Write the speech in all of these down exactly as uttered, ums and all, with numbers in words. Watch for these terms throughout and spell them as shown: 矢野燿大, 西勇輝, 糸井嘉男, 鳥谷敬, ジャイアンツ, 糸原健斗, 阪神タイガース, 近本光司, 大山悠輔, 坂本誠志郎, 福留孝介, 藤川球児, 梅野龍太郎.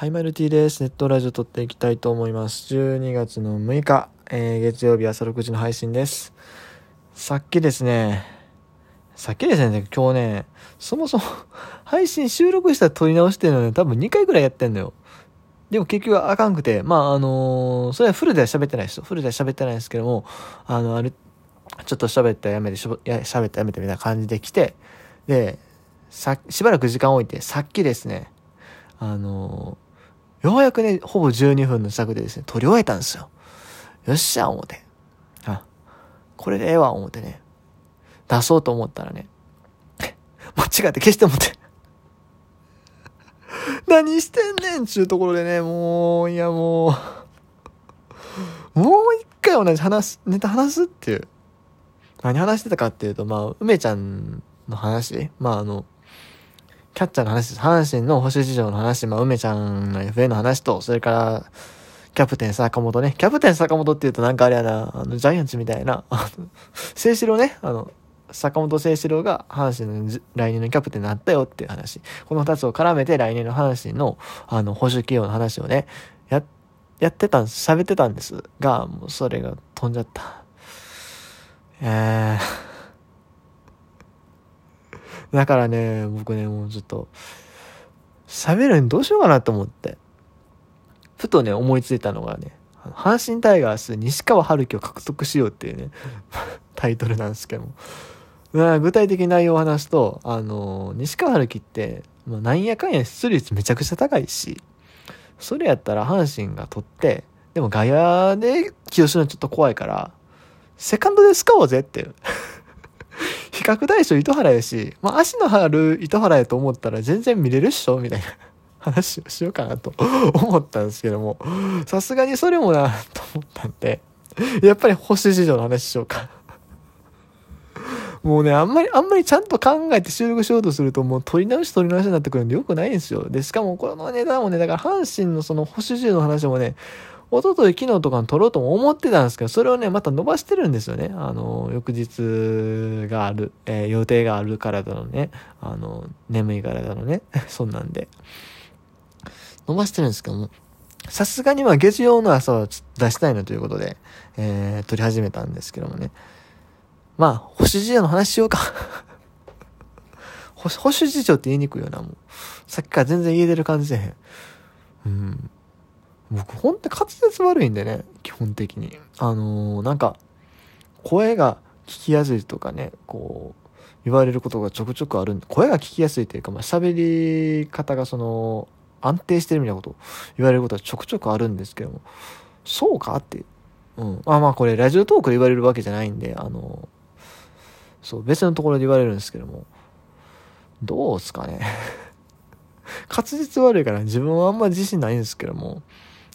はい、マイルティです。ネットラジオ撮っていきたいと思います。じゅうにがつのむいか、えー、月曜日朝ろくじの配信です。さっきですね、さっきですね、今日ね、そもそも配信収録したら撮り直してるのね、多分にかいくらいやってんだよ。でも結局あかんくて、まあ、あのー、それはフルでは喋ってないですよ。フルでは喋ってないんですけども、あの、ある、ちょっと喋ってやめて、しょいや喋ってやめてみたいな感じで来て、で、さ、しばらく時間を置いて、さっきですね、あのー、ようやくね、ほぼじゅうにふんの尺でですね、撮り終えたんですよ。よっしゃ、思って。あ、これでええわ、思ってね。出そうと思ったらね、間違って消してもって。何してんねんちゅうところでね、もう、いやもう、もう一回同じ話、ネタ話すっていう。何話してたかっていうと、まあ、梅ちゃんの話、まああの、キャッチャーの話です。阪神の保守事情の話、まあ、梅ちゃんの エフエー の話と、それから、キャプテン坂本ね。キャプテン坂本って言うとなんかあれやな、あの、ジャイアンツみたいな、あの、聖志郎ね、あの、坂本聖志郎が阪神の来年のキャプテンになったよっていう話。この二つを絡めて来年の阪神の、あの、保守企業の話をね、や、やってたん、喋ってたんですが、もうそれが飛んじゃった。えー。だからね、僕ね、もうちょっと、喋るのどうしようかなと思って。ふとね、思いついたのがね、阪神タイガース西川遥輝を獲得しようっていうね、タイトルなんですけども。具体的に内容を話すと、あの、西川遥輝って、まあ、なんやかんや出塁率めちゃくちゃ高いし、それやったら阪神が取って、でも外野で起用するのちょっと怖いから、セカンドで使おうぜっていう。比較対象糸原やし、まあ、足の張る糸原やと思ったら全然見れるっしょみたいな話をしようかなと思ったんですけども、さすがにそれもなと思ったんで、やっぱり保守事情の話しようか。もうね、あんまり、あんまりちゃんと考えて収録しようとすると、もう取り直し取り直しになってくるんでよくないんですよ。で、しかもこのネタもね、だから阪神のその保守事情の話もね、一昨日昨日とかに撮ろうとも思ってたんですけど、それをね、また伸ばしてるんですよね。あの、翌日がある、えー、予定があるからだのね、あの、眠いからだのね、そんなんで。伸ばしてるんですけども、さすがにまあ月曜の朝はちょっと出したいなということで、えー、撮り始めたんですけどもね。まあ、保守事情の話しようか。保守事情って言いにくいよな、もう。さっきから全然言えてる感じせへん。うん。僕、ほんと滑舌悪いんでね、基本的に。あのー、なんか、声が聞きやすいとかね、こう、言われることがちょくちょくあるんで、声が聞きやすいというか、まあ、喋り方がその、安定してるみたいなことを言われることはちょくちょくあるんですけども、そうかっていう。うん。まあまあ、これ、ラジオトークで言われるわけじゃないんで、あのー、そう、別のところで言われるんですけども、どうですかね。滑舌悪いから自分はあんま自信ないんですけども、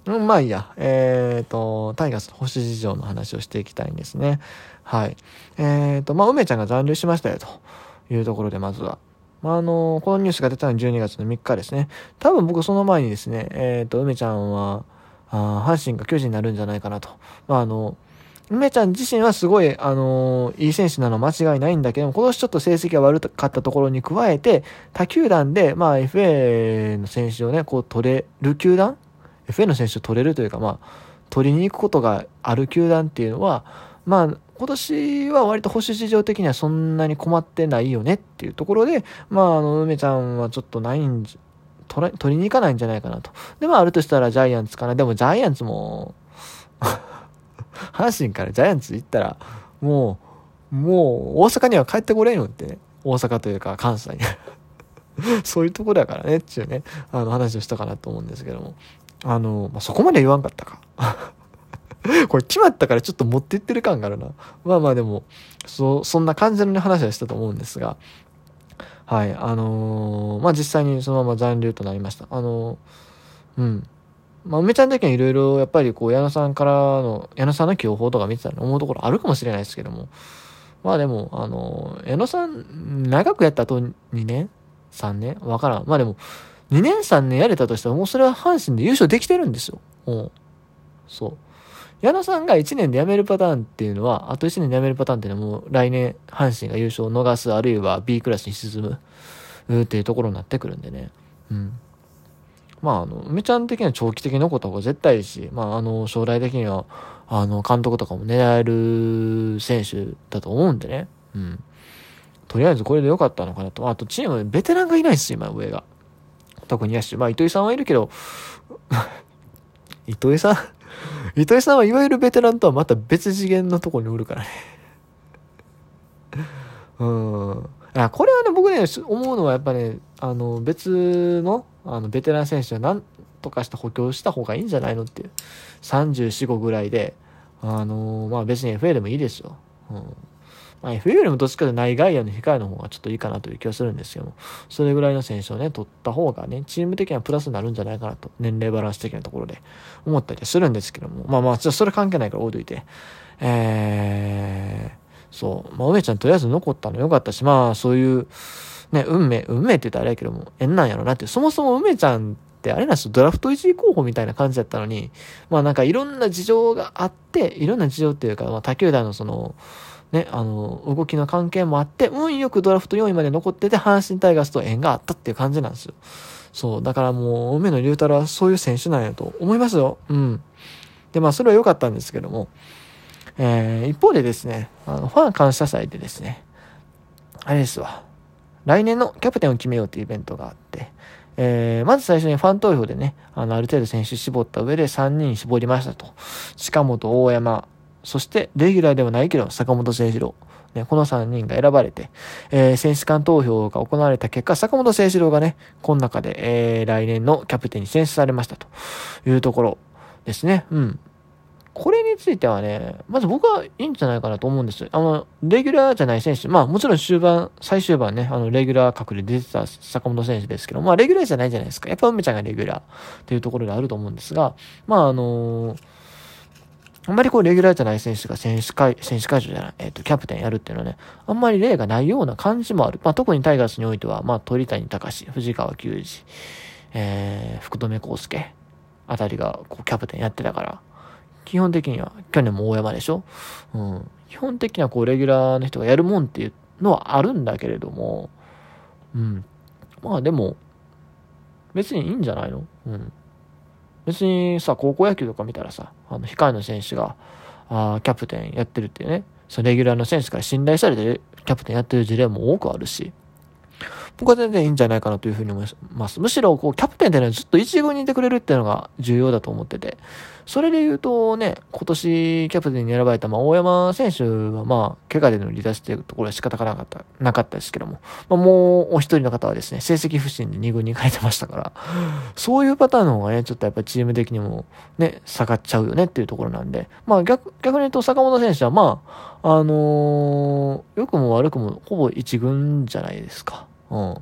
うん、まあいいや。えっ、ー、と、タイガースの保守事情の話をしていきたいんですね。はい。えっ、ー、と、まあ、梅ちゃんが残留しましたよ、というところで、まずは。まあ、あの、このニュースが出たのはじゅうにがつのみっかですね。多分僕その前にですね、えっ、ー、と、梅ちゃんは、あ阪神が巨人になるんじゃないかなと。まあ、あの、梅ちゃん自身はすごい、あの、いい選手なの間違いないんだけども、今年ちょっと成績が悪かったところに加えて、他球団で、まあ、エフエー の選手をね、こう、取れる球団エフエー の選手を取れるというか、まあ、取りに行くことがある球団っていうのは、まあ、今年は割と保守事情的にはそんなに困ってないよねっていうところで、まあ、あの、梅ちゃんはちょっとないんじ、取ら、取りに行かないんじゃないかなと。で、まあ、あるとしたらジャイアンツかな。でも、ジャイアンツも、阪神からジャイアンツ行ったら、もう、もう、大阪には帰ってこれんよってね。大阪というか、関西に。そういうところだからね、っていうね、あの、話をしたかなと思うんですけども。あの、まあ、そこまで言わんかったか。これ決まったからちょっと持っていってる感があるな。まあまあでも、そ、そんな感じの話はしたと思うんですが。はい。あのー、まあ実際にそのまま残留となりました。あのー、うん。まあ梅ちゃんだけにいろいろやっぱりこう矢野さんからの、矢野さんの起用法とか見てたら思うところあるかもしれないですけども。まあでも、あのー、矢野さん、長くやった後にねんさんねんわからん。まあでも、にねんさんねんやれたとしたらもうそれは阪神で優勝できてるんですよ。うん。そう。矢野さんがいちねんで辞めるパターンっていうのは、あといちねんで辞めるパターンっていうのはもう来年阪神が優勝を逃す、あるいは ビークラスに沈むっていうところになってくるんでね。うん。まあ、あの、梅ちゃん的には長期的に残った方が絶対いいし、まあ、あの、将来的には、あの、監督とかも狙える選手だと思うんでね。うん。とりあえずこれで良かったのかなと。あと、チーム、ベテランがいないです、今、上が。特にやし。まあ、糸井さんはいるけど、糸井さん糸井さんはいわゆるベテランとはまた別次元のところにおるからね。うん。あ、これはね、僕ね、思うのはやっぱね、あの、別の、あの、ベテラン選手はなんとかして補強した方がいいんじゃないのっていう。さんじゅうよん、ごぐらいで、あの、まあ、別に エフエー でもいいですよ。うん。まあ、エフエー よりもどっちかでない外野の控えの方がちょっといいかなという気がするんですけども、それぐらいの選手をね、取った方がね、チーム的にはプラスになるんじゃないかなと、年齢バランス的なところで思ったりはするんですけども、まあまあ、ちょっとそれ関係ないから置いといて、えー、そう。まあ、梅ちゃんとりあえず残ったの良かったし、まあ、そういう、ね、運命、運命って言ったらあれやけども、縁なんやろなって、そもそも梅ちゃんってあれなんですよ、ドラフトいちい候補みたいな感じだったのに、まあなんかいろんな事情があって、いろんな事情っていうか、まあ、他球団のその、ね、あの、動きの関係もあって、運よくドラフトよんいまで残ってて、阪神タイガースと縁があったっていう感じなんですよ。そう。だからもう、梅野龍太郎はそういう選手なんやと思いますよ。うん。で、まあ、それは良かったんですけども、えー、一方でですね、あのファン感謝祭でですね、あれですわ、来年のキャプテンを決めようというイベントがあって、えー、まず最初にファン投票でね、あのある程度選手絞った上でさんにん絞りましたと。近本、大山、そしてレギュラーではないけど坂本誠志郎、ね、このさんにんが選ばれて、えー、選手間投票が行われた結果、坂本誠志郎がね、この中で、えー、来年のキャプテンに選出されましたというところですね。うん。これについてはね、まず僕はいいんじゃないかなと思うんですよ。あの、レギュラーじゃない選手、まあもちろん終盤、最終盤ね、あの、レギュラー格で出てた坂本選手ですけど、まあレギュラーじゃないじゃないですか。やっぱ梅ちゃんがレギュラーっていうところがあると思うんですが、まああのー、あんまりこうレギュラーじゃない選手が選手会、選手会長じゃない、えっと、キャプテンやるっていうのはね、あんまり例がないような感じもある。まあ特にタイガースにおいては、まあ鳥谷隆、藤川球児、えー、福留孝介あたりがこうキャプテンやってたから、基本的には、去年も大山でしょ、うん、基本的にはこうレギュラーの人がやるもんっていうのはあるんだけれども、うん、まあでも別にいいんじゃないの、うん、別にさ、高校野球とか見たらさ、あの控えの選手があキャプテンやってるっていうね、そのレギュラーの選手から信頼されてキャプテンやってる事例も多くあるし、僕は全然いいんじゃないかなというふうに思います。むしろこうキャプテンってのはずっと一軍にいてくれるっていうのが重要だと思ってて、それで言うとね、今年キャプテンに選ばれたまあ大山選手はまあ怪我での離脱というところは仕方がなかったなかったですけども、まあ、もうお一人の方はですね、成績不振で二軍に行かれてましたから、そういうパターンの方がね、ちょっとやっぱりチーム的にもね下がっちゃうよねっていうところなんで、まあ逆逆に言うと坂本選手はまああのー、良くも悪くもほぼ一軍じゃないですか。うん。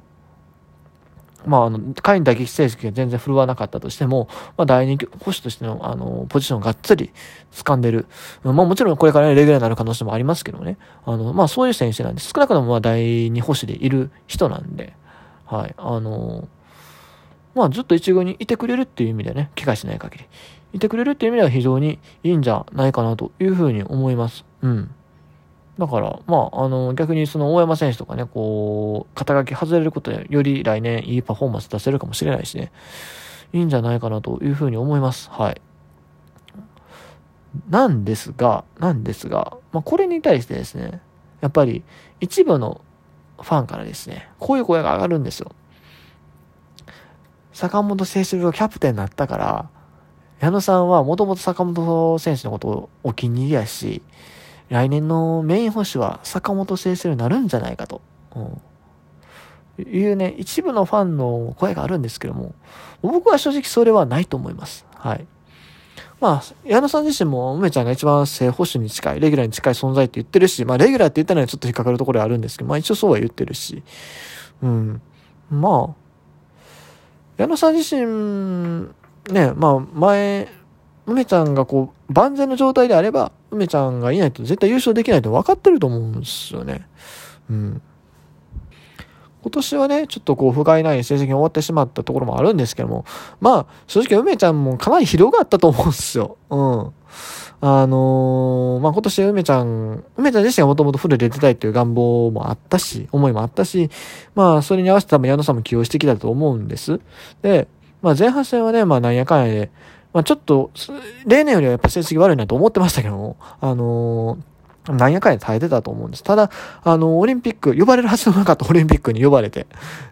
まあ、あの、下位の打撃成績が全然振るわなかったとしても、まあ、第二捕手としての、あの、ポジションがっつり掴んでる。まあ、もちろんこれからレギュラーになる可能性もありますけどもね。あの、まあ、そういう選手なんで、少なくとも、まあ、第二捕手でいる人なんで、はい。あの、まあ、ずっと一軍にいてくれるっていう意味でね、怪我しない限り。いてくれるっていう意味では非常にいいんじゃないかなというふうに思います。うん。だから、まあ、あの、逆にその大山選手とかね、こう、肩書き外れることで、より来年いいパフォーマンス出せるかもしれないしね、いいんじゃないかなというふうに思います。はい。なんですが、なんですが、まあ、これに対してですね、やっぱり一部のファンからですね、こういう声が上がるんですよ。坂本誠志郎がキャプテンになったから、矢野さんはもともと坂本選手のことをお気に入りやし、来年のメイン捕手は坂本誠志郎になるんじゃないかと、うん、いうね、一部のファンの声があるんですけども、僕は正直それはないと思います。はい。まあ、矢野さん自身も梅ちゃんが一番正捕手に近い、レギュラーに近い存在って言ってるし、まあレギュラーって言ったのはちょっと引っかかるところはあるんですけど、まあ一応そうは言ってるし、うん。まあ、矢野さん自身、ね、まあ前、梅ちゃんがこう、万全の状態であれば、梅ちゃんがいないと絶対優勝できないと分かってると思うんですよね。うん。今年はね、ちょっとこう、不甲斐ない成績に終わってしまったところもあるんですけども、まあ、正直梅ちゃんもかなり疲労があったと思うんですよ。うん。あのー、まあ今年梅ちゃん、梅ちゃん自身がもともとフルで出たいという願望もあったし、思いもあったし、まあそれに合わせて多分矢野さんも起用してきたと思うんです。で、まあ前半戦はね、まあなんやかんやで、まあちょっと、例年よりはやっぱ成績悪いなと思ってましたけども、あのー、何やかんや耐えてたと思うんです。ただ、あの、オリンピック、呼ばれるはずのなかったオリンピックに呼ばれて、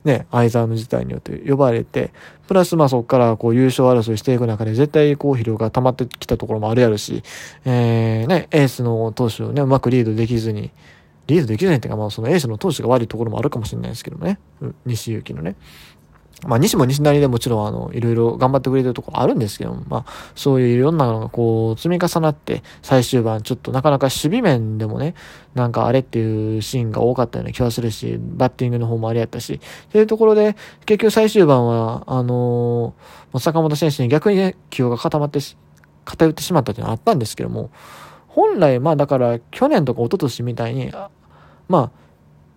ね、相澤の事態によって呼ばれて、プラス、まあそこからこう優勝争いしていく中で、絶対こう疲労が溜まってきたところもあるやるし、えー、ね、エースの投手をね、うまくリードできずに、リードできずにっていうか、まあそのエースの投手が悪いところもあるかもしれないですけどね、うん、西勇輝のね。まあ、西も西なりでもちろん、あの、いろいろ頑張ってくれてるところあるんですけども、まあ、そういういろんなのがこう、積み重なって、最終盤、ちょっとなかなか守備面でもね、なんかあれっていうシーンが多かったような気はするし、バッティングの方もあれやったし、というところで、結局最終盤は、あのー、坂本選手に逆にね、起用が固まってし、偏ってしまったというのはあったんですけども、本来、まあ、だから、去年とか一昨年みたいに、まあ、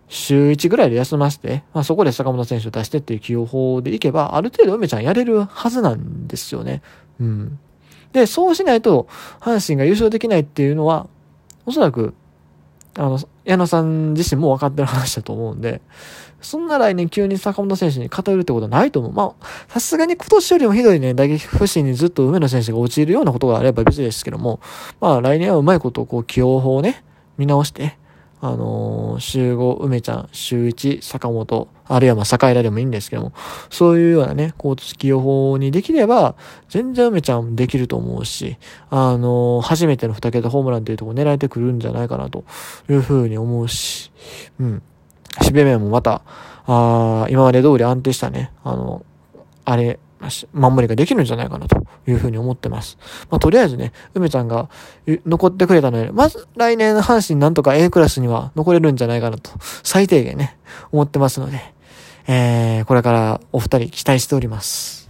週いちぐらいで休ませて、まあ、そこで坂本選手を出してっていう起用法でいけば、ある程度梅ちゃんやれるはずなんですよね。うん。で、そうしないと、阪神が優勝できないっていうのは、おそらく、あの、矢野さん自身も分かってる話だと思うんで、そんな来年急に坂本選手に偏るってことはないと思う。まあ、さすがに今年よりもひどいね、打撃不振にずっと梅野選手が陥るようなことがあれば別ですけども、まあ、来年はうまいことをこう、起用法をね、見直して、あのー、週ご、梅ちゃん、週いち、坂本、あるいはまあ、坂井らでもいいんですけども、そういうようなね、こう、月予報にできれば、全然梅ちゃんできると思うし、あのー、初めてのにけたホームランというところを狙えてくるんじゃないかなというふうに思うし、うん。守備面もまた、あ今まで通り安定したね、あの、あれ、守りができるんじゃないかなというふうに思ってます。まあ、とりあえずね、梅ちゃんが残ってくれたので、まず来年阪神なんとか A クラスには残れるんじゃないかなと、最低限ね、思ってますので、えー、これからお二人期待しております。